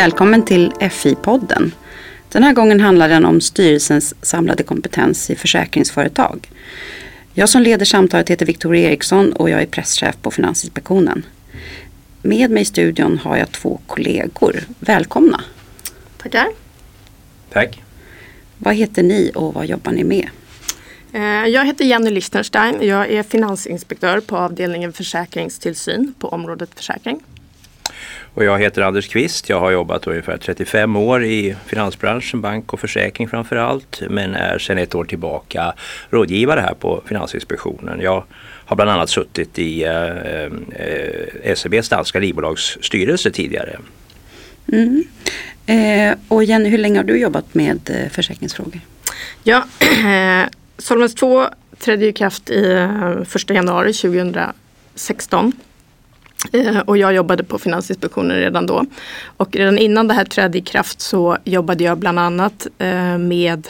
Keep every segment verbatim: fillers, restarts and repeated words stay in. Välkommen till F I-podden. Den här gången handlar den om styrelsens samlade kompetens i försäkringsföretag. Jag som leder samtalet heter Victoria Ericsson och jag är presschef på Finansinspektionen. Med mig i studion har jag två kollegor. Välkomna. Tackar. Tack. Vad heter ni och vad jobbar ni med? Jag heter Jenny Lichtenstein. Jag är finansinspektör på avdelningen försäkringstillsyn på området försäkring. Och jag heter Anders Kvist. Jag har jobbat ungefär trettiofem år i finansbranschen, bank och försäkring framför allt. Men är sedan ett år tillbaka rådgivare här på Finansinspektionen. Jag har bland annat suttit i eh, S E B:s danska livbolags styrelse tidigare. Mm. Eh, och Jenny, hur länge har du jobbat med försäkringsfrågor? Ja, eh, Solvens två trädde i kraft i första januari tjugohundrasexton. Och jag jobbade på Finansinspektionen redan då. Och redan innan det här trädde i kraft så jobbade jag bland annat med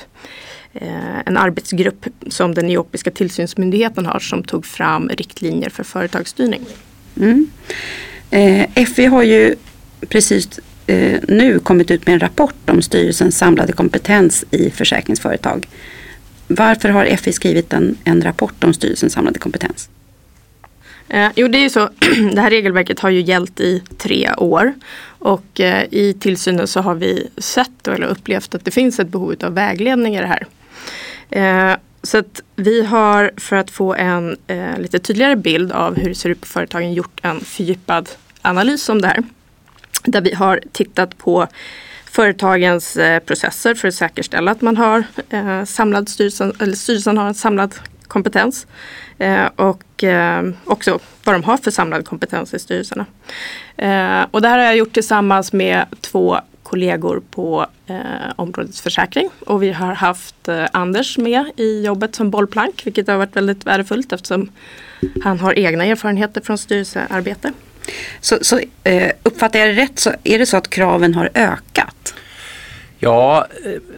en arbetsgrupp som den E I O P A tillsynsmyndigheten har som tog fram riktlinjer för företagsstyrning. Mm. F I har ju precis nu kommit ut med en rapport om styrelsens samlade kompetens i försäkringsföretag. Varför har F I skrivit en, en rapport om styrelsens samlade kompetens? Jo, det är ju så. Det här regelverket har ju gällt i tre år och i tillsynen så har vi sett eller upplevt att det finns ett behov av vägledning i det här. Så att vi har, för att få en lite tydligare bild av hur det ser ut på företagen, gjort en fördjupad analys om det här. Där vi har tittat på företagens processer för att säkerställa att man har samlad styrelsen, eller styrelsen har en samlad kompetens och också vad de har för samlad kompetens i styrelserna. Och det här har jag gjort tillsammans med två kollegor på områdets försäkring och vi har haft Anders med i jobbet som bollplank, vilket har varit väldigt värdefullt eftersom han har egna erfarenheter från styrelsearbete. Så, så uppfattar jag det rätt, så är det så att kraven har ökat? Ja,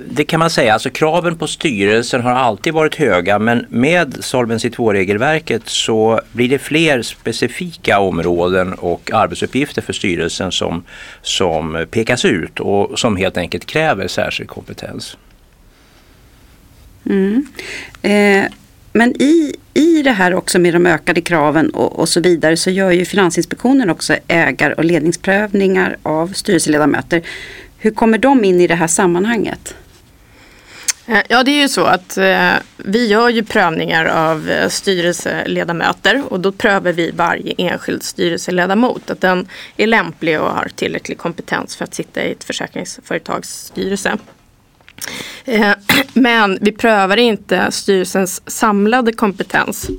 det kan man säga. Alltså, kraven på styrelsen har alltid varit höga, men med Solvens två-regelverket så blir det fler specifika områden och arbetsuppgifter för styrelsen som, som pekas ut och som helt enkelt kräver särskild kompetens. Mm. Eh, men i, i det här också med de ökade kraven och, och så vidare så gör ju Finansinspektionen också ägar- och ledningsprövningar av styrelseledamöter. Hur kommer de in i det här sammanhanget? Ja, det är ju så att eh, vi gör ju prövningar av eh, styrelseledamöter och då prövar vi varje enskild styrelseledamot. Att den är lämplig och har tillräcklig kompetens för att sitta i ett försäkringsföretags styrelse. Eh, men vi prövar inte styrelsens samlade kompetens.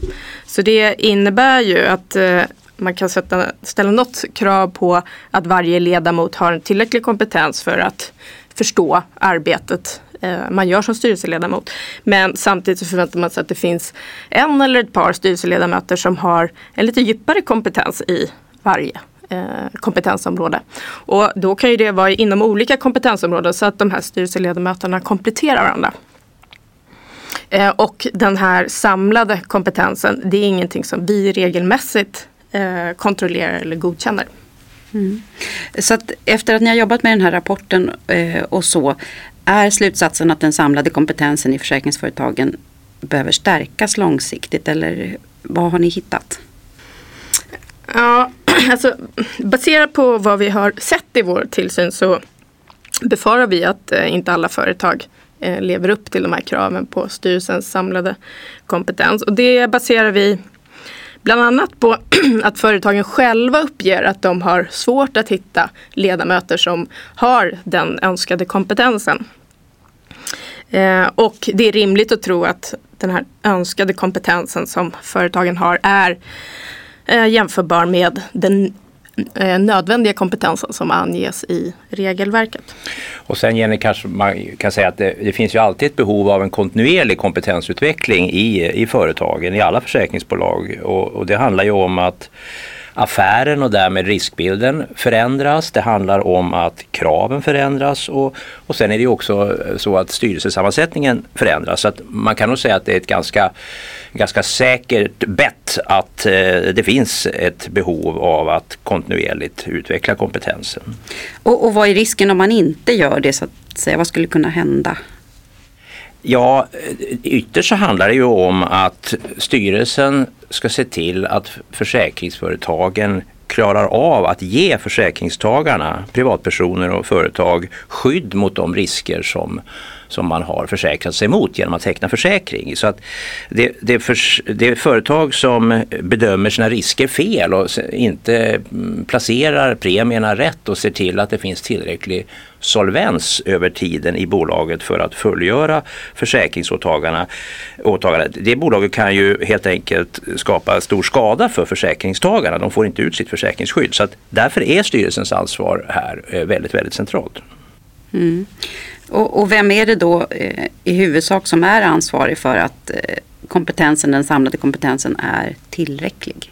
Så det innebär ju att... Eh, Man kan sätta, ställa något krav på att varje ledamot har en tillräcklig kompetens för att förstå arbetet man gör som styrelseledamot. Men samtidigt så förväntar man sig att det finns en eller ett par styrelseledamöter som har en lite djupare kompetens i varje kompetensområde. Och då kan ju det vara inom olika kompetensområden så att de här styrelseledamöterna kompletterar varandra. Och den här samlade kompetensen, det är ingenting som vi regelmässigt kontrollerar eller godkänner. Mm. Så att efter att ni har jobbat med den här rapporten eh, och så, är slutsatsen att den samlade kompetensen i försäkringsföretagen behöver stärkas långsiktigt, eller vad har ni hittat? Ja, alltså baserat på vad vi har sett i vår tillsyn så befarar vi att eh, inte alla företag eh, lever upp till de här kraven på styrelsens samlade kompetens, och det baserar vi bland annat på att företagen själva uppger att de har svårt att hitta ledamöter som har den önskade kompetensen. Eh, och det är rimligt att tro att den här önskade kompetensen som företagen har är eh, jämförbar med den nödvändiga kompetensen som anges i regelverket. Och sen, Jenny, kanske man kan säga att det, det finns ju alltid ett behov av en kontinuerlig kompetensutveckling i, i företagen, i alla försäkringsbolag, och, och det handlar ju om att affären och därmed riskbilden förändras. Det handlar om att kraven förändras och, och sen är det också så att styrelsesammansättningen förändras. Så att man kan nog säga att det är ett ganska, ganska säkert bett att eh, det finns ett behov av att kontinuerligt utveckla kompetensen. Och, och vad är risken om man inte gör det, så att säga? Vad skulle kunna hända? Ja, ytterst så handlar det ju om att styrelsen ska se till att försäkringsföretagen klarar av att ge försäkringstagarna, privatpersoner och företag, skydd mot de risker som, som man har försäkrat sig mot genom att teckna försäkring. Så att det, det, för, det företag som bedömer sina risker fel och inte placerar premierna rätt och ser till att det finns tillräcklig solvens över tiden i bolaget för att fullgöra försäkringsåtagarna. Åtagarna. Det bolaget kan ju helt enkelt skapa stor skada för försäkringstagarna. De får inte ut sitt försäkringsskydd. Så att därför är styrelsens ansvar här väldigt, väldigt centralt. Mm. Och, och vem är det då eh, i huvudsak som är ansvarig för att eh, kompetensen, den samlade kompetensen är tillräcklig?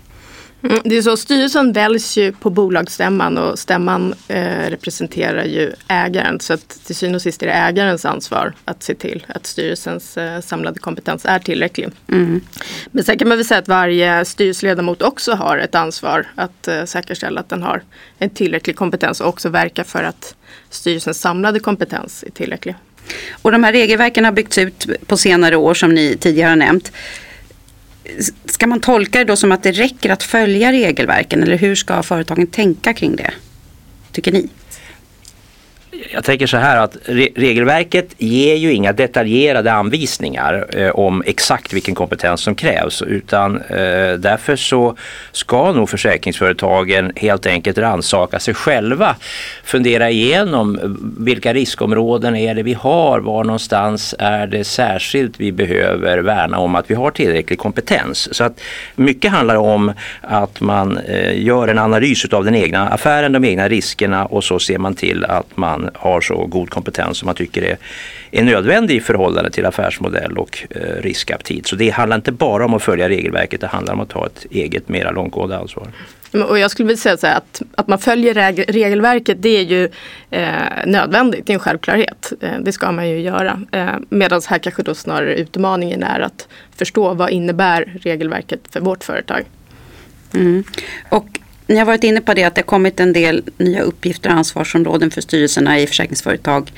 Mm, det är så, styrelsen väljs ju på bolagsstämman och stämman eh, representerar ju ägaren, så att till syvende och sist är det ägarens ansvar att se till att styrelsens eh, samlade kompetens är tillräcklig. Mm. Men sen kan man väl säga att varje styrelseledamot också har ett ansvar att eh, säkerställa att den har en tillräcklig kompetens och också verka för att styrelsens samlade kompetens är tillräcklig. Och de här regelverken har byggts ut på senare år som ni tidigare har nämnt. Ska man tolka det då som att det räcker att följa regelverken, eller hur ska företagen tänka kring det, tycker ni? Jag tänker så här att re- regelverket ger ju inga detaljerade anvisningar eh, om exakt vilken kompetens som krävs, utan eh, därför så ska nog försäkringsföretagen helt enkelt rannsaka sig själva, fundera igenom vilka riskområden är det vi har, var någonstans är det särskilt vi behöver värna om att vi har tillräcklig kompetens. Så att mycket handlar om att man eh, gör en analys av den egna affären, de egna riskerna, och så ser man till att man har så god kompetens som man tycker är, är nödvändig i förhållande till affärsmodell och eh, riskaptit. Så det handlar inte bara om att följa regelverket, det handlar om att ta ett eget mera långtgående ansvar. Och jag skulle vilja säga så här, att, att man följer reg- regelverket, det är ju eh, nödvändigt, det är en självklarhet. Eh, det ska man ju göra. Eh, Medan här kanske då snarare utmaningen är att förstå vad innebär regelverket för vårt företag. Mm. Och ni har varit inne på det att det har kommit en del nya uppgifter och ansvarsområden för styrelserna i försäkringsföretag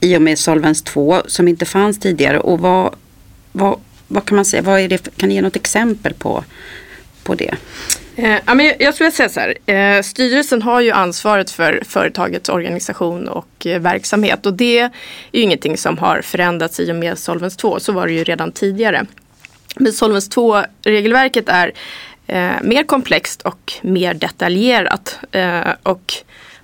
i och med Solvens två som inte fanns tidigare. Och vad, vad, vad kan man säga? Vad är det, kan ni ge något exempel på, på det? Ja, men jag skulle säga så här, styrelsen har ju ansvaret för företagets organisation och verksamhet, och det är ju ingenting som har förändrats i och med Solvens två, så var det ju redan tidigare. Men Solvens två-regelverket är Eh, mer komplext och mer detaljerat, eh, och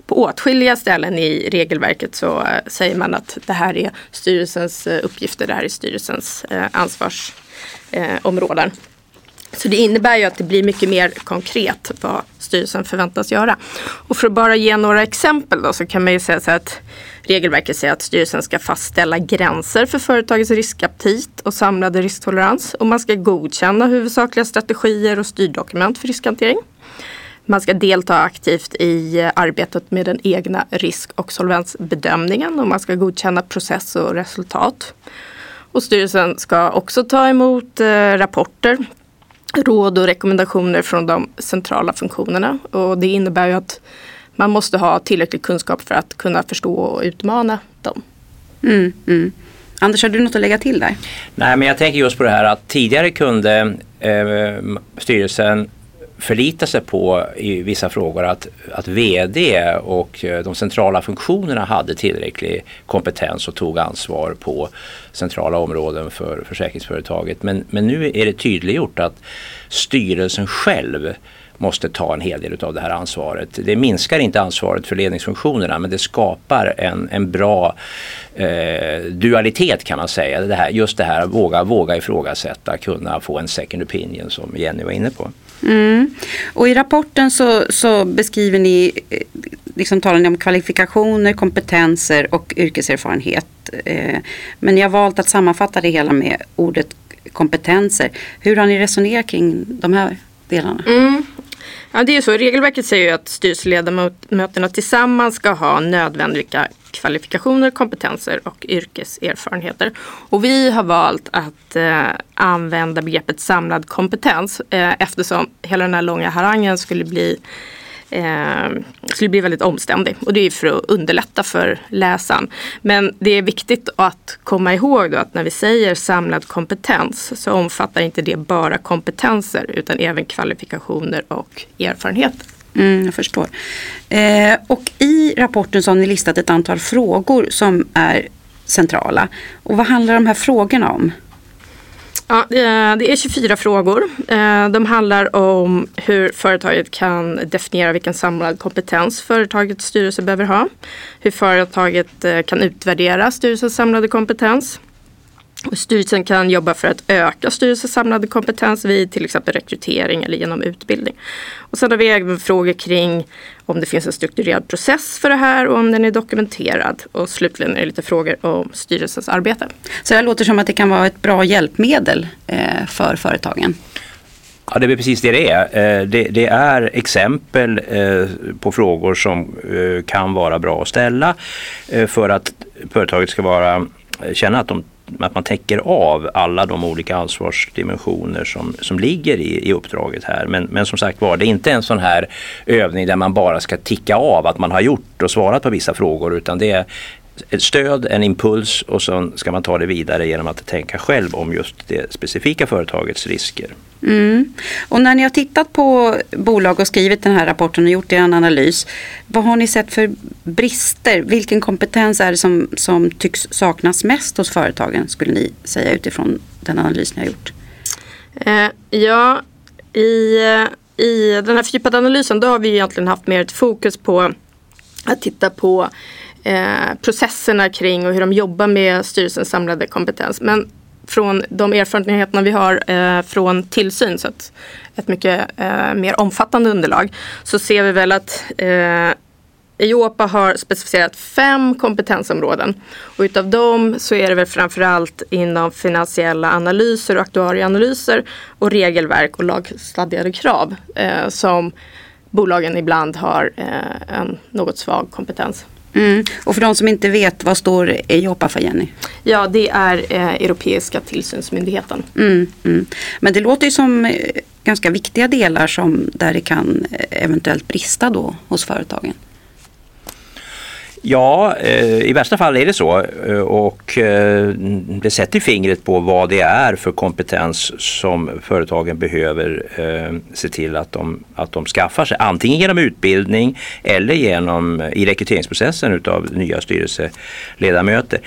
på åtskilliga ställen i regelverket så eh, säger man att det här är styrelsens eh, uppgifter, det här är styrelsens eh, ansvarsområden. Eh, så det innebär ju att det blir mycket mer konkret vad styrelsen förväntas göra. Och för att bara ge några exempel då, så kan man ju säga så här att regelverket säger att styrelsen ska fastställa gränser för företagets riskaptit och samlade risktolerans. Och man ska godkänna huvudsakliga strategier och styrdokument för riskhantering. Man ska delta aktivt i arbetet med den egna risk- och solvensbedömningen. Och man ska godkänna process och resultat. Och styrelsen ska också ta emot rapporter, råd och rekommendationer från de centrala funktionerna. Och det innebär ju att man måste ha tillräcklig kunskap för att kunna förstå och utmana dem. Mm, mm. Anders, har du något att lägga till där? Nej, men jag tänker just på det här att tidigare kunde eh, styrelsen förlita sig på i vissa frågor att, att vd och de centrala funktionerna hade tillräcklig kompetens och tog ansvar på centrala områden för försäkringsföretaget. Men, men nu är det tydliggjort att styrelsen själv måste ta en hel del av det här ansvaret. Det minskar inte ansvaret för ledningsfunktionerna, men det skapar en, en bra eh, dualitet kan man säga. Det här, just det här att våga, våga ifrågasätta, kunna få en second opinion som Jenny var inne på. Mm. Och i rapporten så, så beskriver ni, liksom talar ni om kvalifikationer, kompetenser och yrkeserfarenhet. Eh, men ni har valt att sammanfatta det hela med ordet kompetenser. Hur har ni resonerat kring de här delarna? Mm. Ja, det är ju så. Regelverket säger ju att styrelseledamöterna tillsammans ska ha nödvändiga kvalifikationer, kompetenser och yrkeserfarenheter. Och vi har valt att eh, använda begreppet samlad kompetens eh, eftersom hela den här långa harangen skulle bli, eh, skulle bli väldigt omständig. Och det är för att underlätta för läsaren. Men det är viktigt att komma ihåg då att när vi säger samlad kompetens så omfattar inte det bara kompetenser utan även kvalifikationer och erfarenheter. Mm, jag förstår. Eh, och i rapporten så har ni listat ett antal frågor som är centrala. Och vad handlar de här frågorna om? Ja, det är tjugofyra frågor. De handlar om hur företaget kan definiera vilken samlad kompetens företagets styrelse behöver ha. Hur företaget kan utvärdera styrelsens samlade kompetens. Styrelsen kan jobba för att öka styrelsens samlade kompetens vid till exempel rekrytering eller genom utbildning. Och sen har vi även frågor kring om det finns en strukturerad process för det här och om den är dokumenterad. Och slutligen är det lite frågor om styrelsens arbete. Så det låter som att det kan vara ett bra hjälpmedel för företagen. Ja, det är precis det det är. Det är exempel på frågor som kan vara bra att ställa för att företaget ska vara, känna att de att man täcker av alla de olika ansvarsdimensioner som, som ligger i, i uppdraget här. Men, men som sagt var, det är inte en sån här övning där man bara ska ticka av att man har gjort och svarat på vissa frågor, utan det är ett stöd, en impuls, och sen ska man ta det vidare genom att tänka själv om just det specifika företagets risker. Mm. Och när ni har tittat på bolag och skrivit den här rapporten och gjort en analys, vad har ni sett för brister? Vilken kompetens är det som, som tycks saknas mest hos företagen, skulle ni säga, utifrån den analys ni har gjort? Eh, ja, i, i den här fördjupade analysen då har vi egentligen haft mer ett fokus på att titta på Eh, processerna kring och hur de jobbar med styrelsens samlade kompetens. Men från de erfarenheterna vi har eh, från tillsyn, så att ett mycket eh, mer omfattande underlag, så ser vi väl att eh, EIOPA har specificerat fem kompetensområden, och utav dem så är det väl framförallt inom finansiella analyser och aktuarieanalyser och regelverk och lagstadgade krav eh, som bolagen ibland har eh, en något svag kompetens. Mm. Och för de som inte vet, vad står EIOPA för, Jenny? Ja, det är eh, Europeiska tillsynsmyndigheten. Mm, mm. Men det låter ju som eh, ganska viktiga delar som, där det kan eventuellt brista då hos företagen. Ja, eh, i värsta fall är det så, och eh, det sätter fingret på vad det är för kompetens som företagen behöver eh, se till att de, att de skaffar sig, antingen genom utbildning eller genom i rekryteringsprocessen utav nya styrelseledamöter.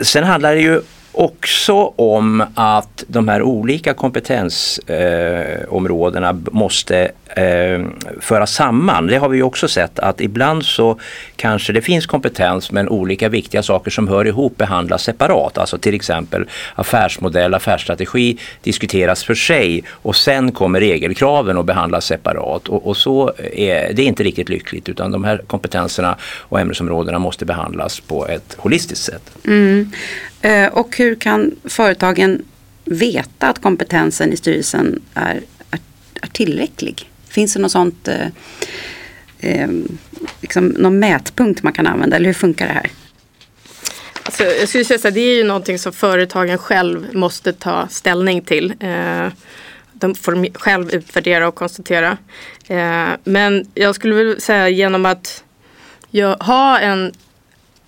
Sen handlar det ju också om att de här olika kompetensområdena eh, måste eh, föras samman. Det har vi ju också sett, att ibland så kanske det finns kompetens, men olika viktiga saker som hör ihop behandlas separat. Alltså till exempel affärsmodell, affärsstrategi diskuteras för sig, och sen kommer regelkraven och behandlas separat. Och, och så är det inte riktigt lyckligt, utan de här kompetenserna och ämnesområdena måste behandlas på ett holistiskt sätt. Mm. Och hur kan företagen veta att kompetensen i styrelsen är, är, är tillräcklig? Finns det något sånt, eh, liksom någon mätpunkt man kan använda, eller hur funkar det här? Alltså, jag skulle säga att det är ju någonting som företagen själv måste ta ställning till. Eh, de får de själv utvärdera och konstatera. Eh, men jag skulle vilja säga, genom att jag har en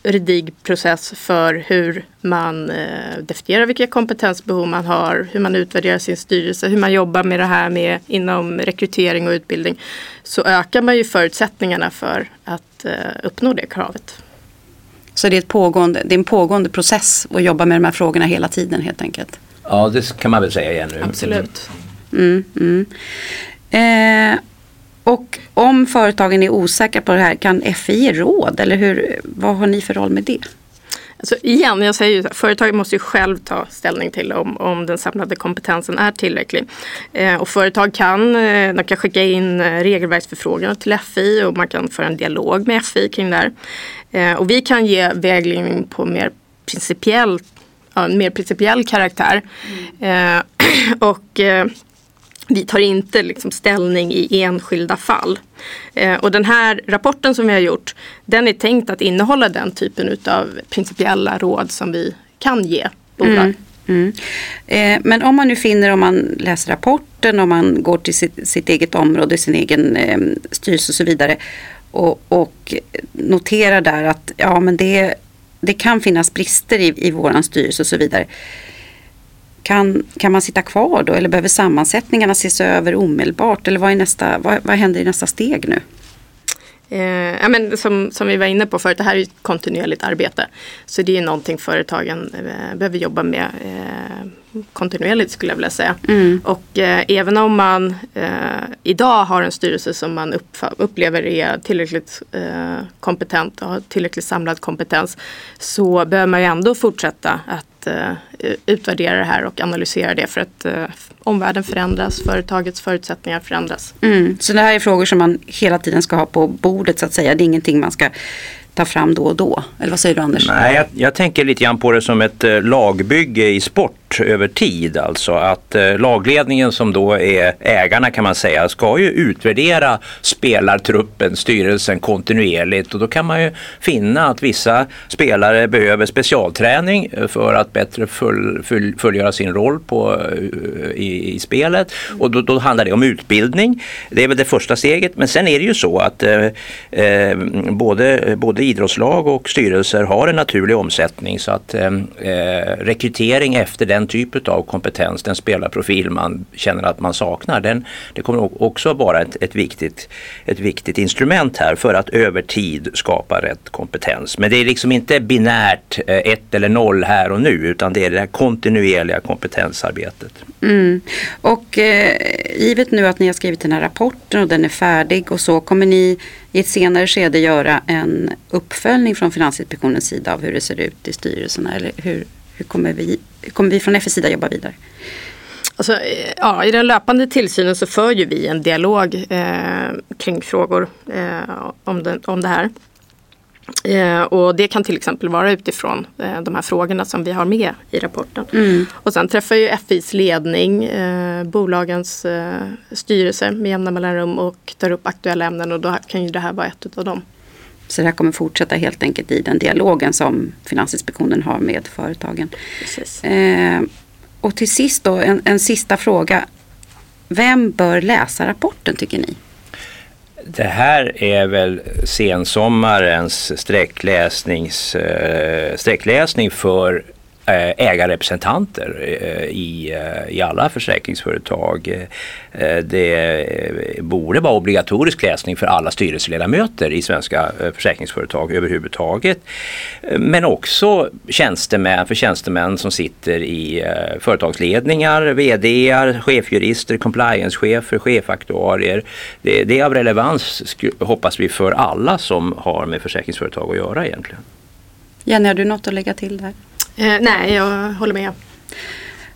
redig process för hur man eh, definierar vilka kompetensbehov man har, hur man utvärderar sin styrelse, hur man jobbar med det här med inom rekrytering och utbildning, så ökar man ju förutsättningarna för att eh, uppnå det kravet. Så det är, ett pågående, det är en pågående process att jobba med de här frågorna hela tiden, helt enkelt? Ja, det kan man väl säga igen nu. Absolut. Mm, mm. Eh, Och om företagen är osäkra på det här, kan F I ge råd, eller hur, vad har ni för roll med det? Alltså igen, jag säger ju att företagen måste ju själv ta ställning till om, om den samlade kompetensen är tillräcklig. Eh, och företag kan, eh, de kan skicka in regelverksförfrågor till F I, och man kan föra en dialog med F I kring det här. Eh, och vi kan ge vägledning på mer principiell, ja, mer principiell karaktär. Mm. Eh, och... Eh, Vi tar inte liksom ställning i enskilda fall. Eh, och den här rapporten som vi har gjort, den är tänkt att innehålla den typen av principiella råd som vi kan ge bolag. Mm, mm. Eh, men om man nu finner, om man läser rapporten, om man går till sitt, sitt eget område, sin egen eh, styrelse och så vidare och, och noterar där att ja, men det, det kan finnas brister i, i våran styrelse och så vidare. Kan, kan man sitta kvar då, eller behöver sammansättningarna ses över omedelbart, eller vad, är nästa, vad, vad händer i nästa steg nu? Eh, ja, men som, som vi var inne på förut, det här är ett kontinuerligt arbete. Så det är någonting företagen eh, behöver jobba med eh, kontinuerligt, skulle jag vilja säga. Mm. Och eh, även om man eh, idag har en styrelse som man uppf- upplever är tillräckligt eh, kompetent och har tillräckligt samlad kompetens, så behöver man ju ändå fortsätta att utvärdera det här och analysera det, för att omvärlden förändras, företagets förutsättningar förändras. Mm. Så det här är frågor som man hela tiden ska ha på bordet, så att säga. Det är ingenting man ska ta fram då och då. Eller vad säger du, Anders? Nej, jag, jag tänker lite grann på det som ett lagbygge i sport över tid. Alltså att eh, lagledningen, som då är ägarna kan man säga, ska ju utvärdera spelartruppen, styrelsen, kontinuerligt. Och då kan man ju finna att vissa spelare behöver specialträning för att bättre full, full, fullgöra sin roll på, i, i spelet. Och då, då handlar det om utbildning. Det är väl det första steget. Men sen är det ju så att eh, eh, både, både idrottslag och styrelser har en naturlig omsättning, så att eh, rekrytering efter den typ av kompetens, den spelarprofil man känner att man saknar, den, det kommer också vara ett, ett, viktigt, ett viktigt instrument här för att över tid skapa rätt kompetens. Men det är liksom inte binärt eh, ett eller noll här och nu, utan det är det här kontinuerliga kompetensarbetet. Mm. Och eh, givet nu att ni har skrivit den här rapporten och den är färdig och så, kommer ni i ett senare skede göra en uppföljning från Finansinspektionens sida av hur det ser ut i styrelserna, eller hur, hur, kommer, vi, hur kommer vi från F S sida jobba vidare? Alltså, ja, i den löpande tillsynen så för ju vi en dialog eh, kring frågor eh, om, den, om det här. Eh, och det kan till exempel vara utifrån eh, de här frågorna som vi har med i rapporten. Mm. Och sen träffar ju F I:s ledning eh, bolagens eh, styrelser med jämna mellanrum och tar upp aktuella ämnen, och då kan ju det här vara ett av dem. Så det här kommer fortsätta helt enkelt i den dialogen som Finansinspektionen har med företagen. Precis. Eh, och till sist då, en, en sista fråga. Vem bör läsa rapporten, tycker ni? Det här är väl sensommarens sträckläsnings, sträckläsning för ägarrepresentanter i, i alla försäkringsföretag. Det borde vara obligatorisk läsning för alla styrelseledamöter i svenska försäkringsföretag överhuvudtaget. Men också tjänstemän, för tjänstemän som sitter i företagsledningar, vdar, chefjurister, compliancechefer, chefaktuarier. Det, det är av relevans, hoppas vi, för alla som har med försäkringsföretag att göra egentligen. Jenny, har du något att lägga till där? Eh, nej, jag håller med.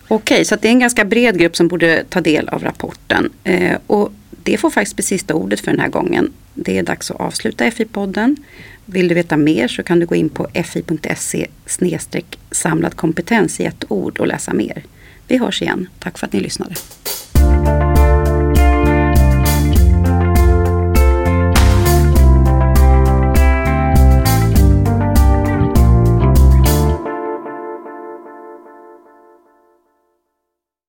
Okej, så det är en ganska bred grupp som borde ta del av rapporten. Eh, och det får faktiskt bli sista ordet för den här gången. Det är dags att avsluta F I-podden. Vill du veta mer så kan du gå in på fi punkt se snedstreck samlad kompetens i ett ord och läsa mer. Vi hörs igen. Tack för att ni lyssnade.